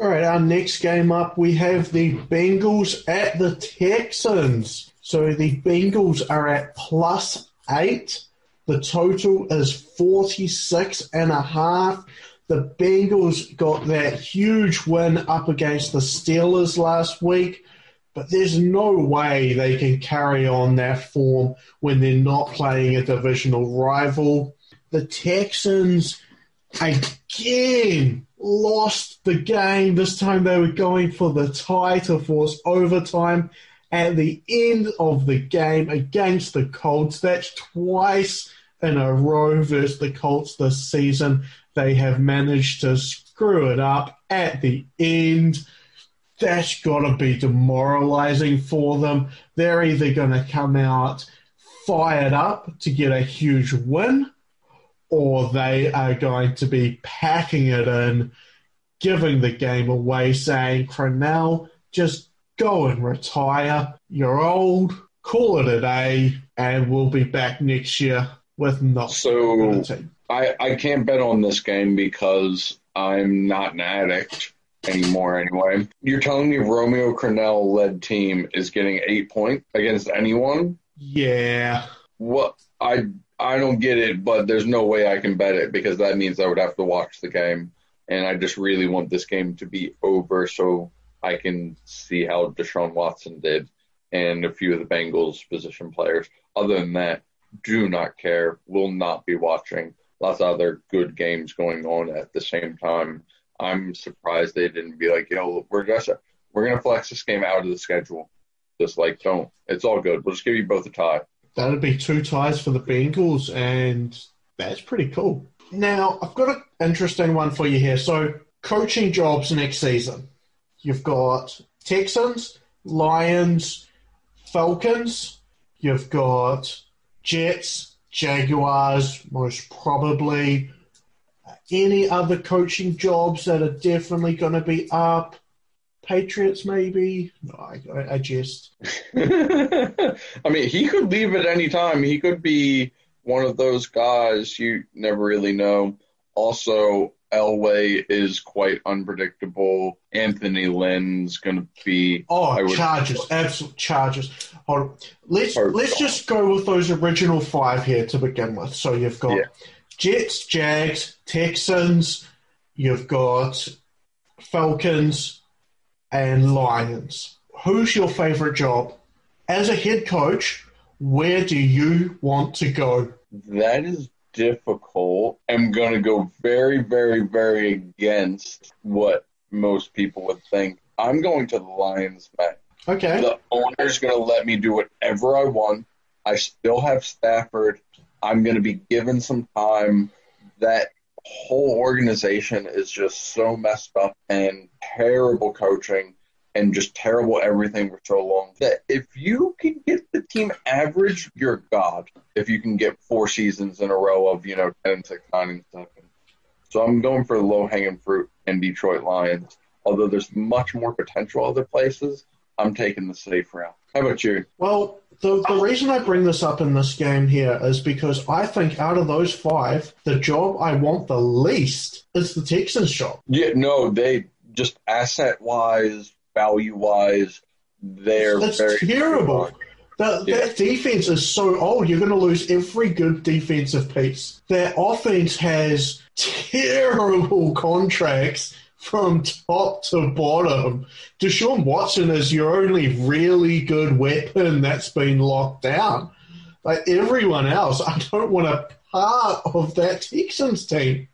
All right, our next game up, we have the Bengals at the Texans. So the Bengals are at +8. The total is 46.5. The Bengals got that huge win up against the Steelers last week, but there's no way they can carry on that form when they're not playing a divisional rival. The Texans, again, lost the game. This time they were going for the tie to force overtime at the end of the game against the Colts. That's twice in a row versus the Colts this season. They have managed to screw it up at the end. That's got to be demoralizing for them. They're either going to come out fired up to get a huge win, or they are going to be packing it in, giving the game away, saying, Crennel, just go and retire. You're old. Call it a day, and we'll be back next year with nothing. So I can't bet on this game because I'm not an addict anymore anyway. You're telling me Romeo Crennel-led team is getting 8 points against anyone? Yeah. What? I don't get it, but there's no way I can bet it because that means I would have to watch the game, and I just really want this game to be over so I can see how Deshaun Watson did and a few of the Bengals position players. Other than that, do not care. Will not be watching. Lots of other good games going on at the same time. I'm surprised they didn't be like, yo, we're gonna flex this game out of the schedule. Just like, don't. It's all good. We'll just give you both a tie. That'd be 2 ties for the Bengals, and that's pretty cool. Now, I've got an interesting one for you here. So, coaching jobs next season. You've got Texans, Lions, Falcons. You've got Jets, Jaguars, most probably. Any other coaching jobs that are definitely going to be up? Patriots, maybe? No, I just... I mean, he could leave at any time. He could be one of those guys you never really know. Also, Elway is quite unpredictable. Anthony Lynn's going to be... Oh, Chargers. Absolute Chargers. Hold on. Let's just go with those original 5 here to begin with. So you've got Jets, Jags, Texans. You've got Falcons and Lions. Who's your favorite job? As a head coach, where do you want to go? That is difficult. I'm going to go very, very, very against what most people would think. I'm going to the Lions, Matt. Okay. The owner's going to let me do whatever I want. I still have Stafford. I'm going to be given some time. That whole organization is just so messed up and terrible coaching and just terrible everything for so long that if you can get the team average, you're God. If you can get 4 seasons in a row of, 10-6, 9-7. So I'm going for the low-hanging fruit in Detroit Lions. Although there's much more potential other places, I'm taking the safe route. How about you? Well, the reason I bring this up in this game here is because I think out of those 5, the job I want the least is the Texans job. Yeah, no, they just asset-wise, value-wise, they're very terrible. That defense is so old, you're going to lose every good defensive piece. Their offense has terrible contracts from top to bottom. Deshaun Watson is your only really good weapon that's been locked down. Like everyone else, I don't want a part of that Texans team.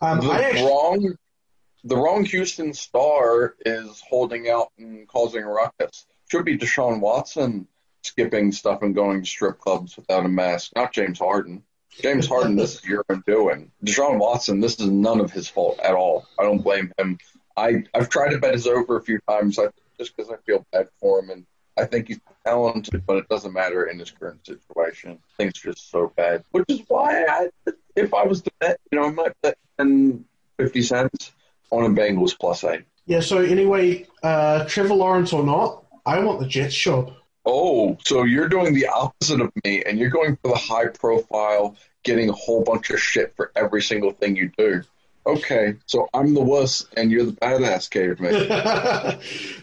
The wrong Houston star is holding out and causing a ruckus. Should be Deshaun Watson skipping stuff and going to strip clubs without a mask, not James Harden. James Harden, this is your undoing. Deshaun Watson, this is none of his fault at all. I don't blame him. I've tried to bet his over a few times just because I feel bad for him, and I think he's talented, but it doesn't matter in his current situation. Things are just so bad, which is why if I was to bet, I might bet 10, 50 cents on a Bengals +8. Yeah, so anyway, Trevor Lawrence or not, I want the Jets job. Oh, so you're doing the opposite of me, and you're going for the high profile, getting a whole bunch of shit for every single thing you do. okay, so I'm the wuss and you're the badass caveman.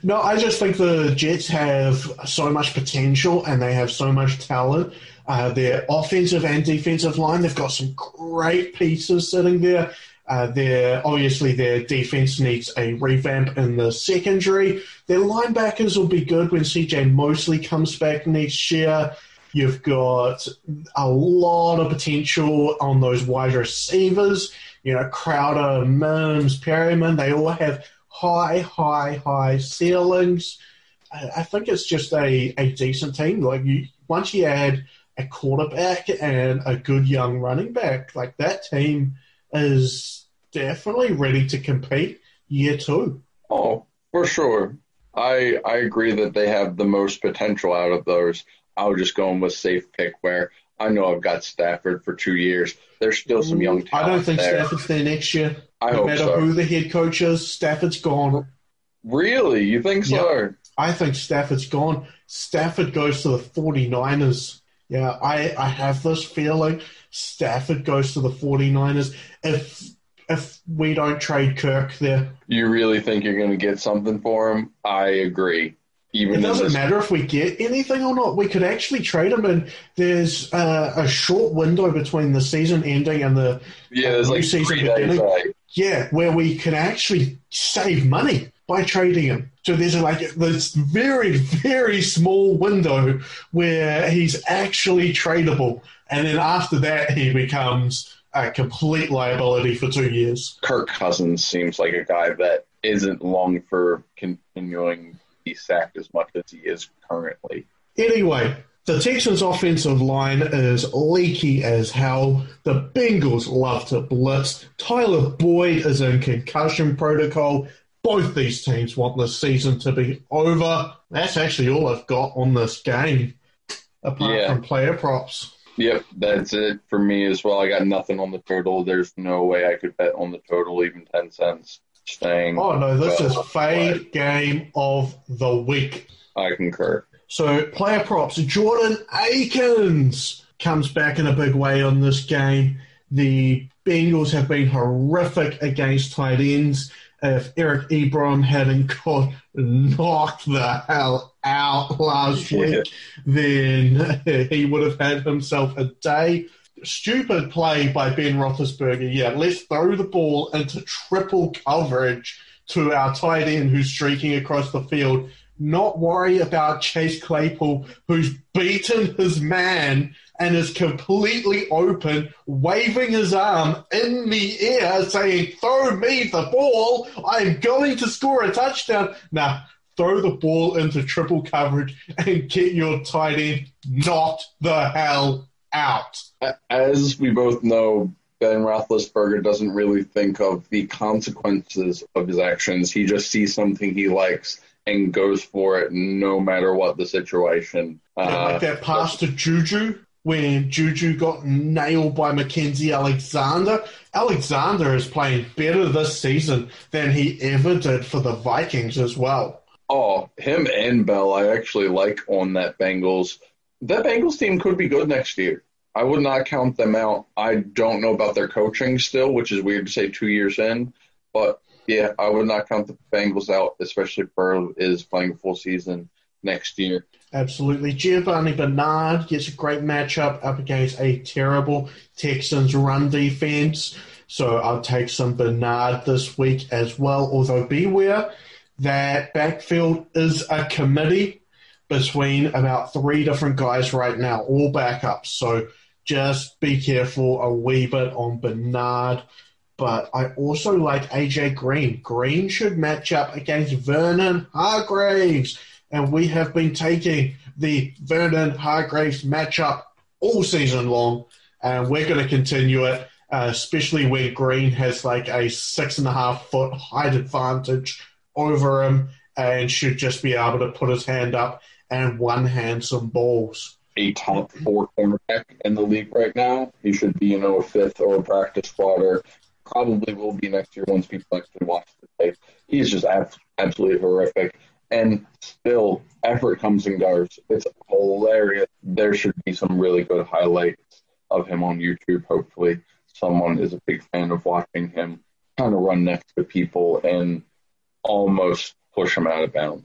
No, I just think the Jets have so much potential and they have so much talent. Their offensive and defensive line, they've got some great pieces sitting there. Obviously, their defense needs a revamp in the secondary. Their linebackers will be good when CJ Mosley comes back next year. You've got a lot of potential on those wide receivers. You know, Crowder, Mims, Perryman, they all have high ceilings. I think it's just a decent team. Like, once you add a quarterback and a good young running back, like, that team is definitely ready to compete year two. Oh, for sure. I agree that they have the most potential out of those. I was just going with safe pick where I know I've got Stafford for 2 years. There's still some young talent. I don't think Stafford's there next year. No matter who the head coach is, Stafford's gone. Really? You think so? Yeah, I think Stafford's gone. Stafford goes to the 49ers. Yeah, I have this feeling Stafford goes to the 49ers if we don't trade Kirk there. You really think you're going to get something for him? I agree. It doesn't matter if we get anything or not. We could actually trade him, and there's a short window between the season ending and the new season beginning. Yeah, where we can actually save money by trading him. So there's this very, very small window where he's actually tradable. And then after that, he becomes a complete liability for 2 years. Kirk Cousins seems like a guy that isn't long for continuing sacked as much as he is currently. Anyway, the Texans' offensive line is leaky as hell. The Bengals love to blitz. Tyler Boyd is in concussion protocol. Both these teams want this season to be over. That's actually all I've got on this game, apart from player props. Yep, that's it for me as well. I got nothing on the total. There's no way I could bet on the total, even 10 cents. Oh, no, this is fade game of the week. I concur. So, player props. Jordan Aikens comes back in a big way on this game. The Bengals have been horrific against tight ends. If Eric Ebron hadn't got knocked the hell out last week, then he would have had himself a day. Stupid play by Ben Roethlisberger. Yeah, let's throw the ball into triple coverage to our tight end who's streaking across the field. Not worry about Chase Claypool, who's beaten his man and is completely open, waving his arm in the air, saying, "Throw me the ball. I'm going to score a touchdown." Nah, throw the ball into triple coverage and get your tight end knocked the hell out. As we both know, Ben Roethlisberger doesn't really think of the consequences of his actions. He just sees something he likes and goes for it no matter what the situation. Like that pass to Juju when Juju got nailed by Mackenzie Alexander. Alexander is playing better this season than he ever did for the Vikings as well. Oh, him and Bell I actually like on that Bengals. That Bengals team could be good next year. I would not count them out. I don't know about their coaching still, which is weird to say 2 years in. But, yeah, I would not count the Bengals out, especially if Burrow is playing a full season next year. Absolutely. Giovanni Bernard gets a great matchup up against a terrible Texans run defense. So I'll take some Bernard this week as well, although beware that backfield is a committee between about three different guys right now, all backups. So just be careful a wee bit on Bernard. But I also like AJ Green. Green should match up against Vernon Hargraves. And we have been taking the Vernon Hargraves matchup all season long. And we're going to continue it, especially when Green has like a 6.5 foot height advantage over him and should just be able to put his hand up and one-hand some balls. A top 4 cornerback in the league right now. He should be a fifth or a practice spotter. Probably will be next year once people actually watch the tape. He's just absolutely horrific. And still, effort comes and goes. It's hilarious. There should be some really good highlights of him on YouTube. Hopefully someone is a big fan of watching him kind of run next to people and almost push them out of bounds.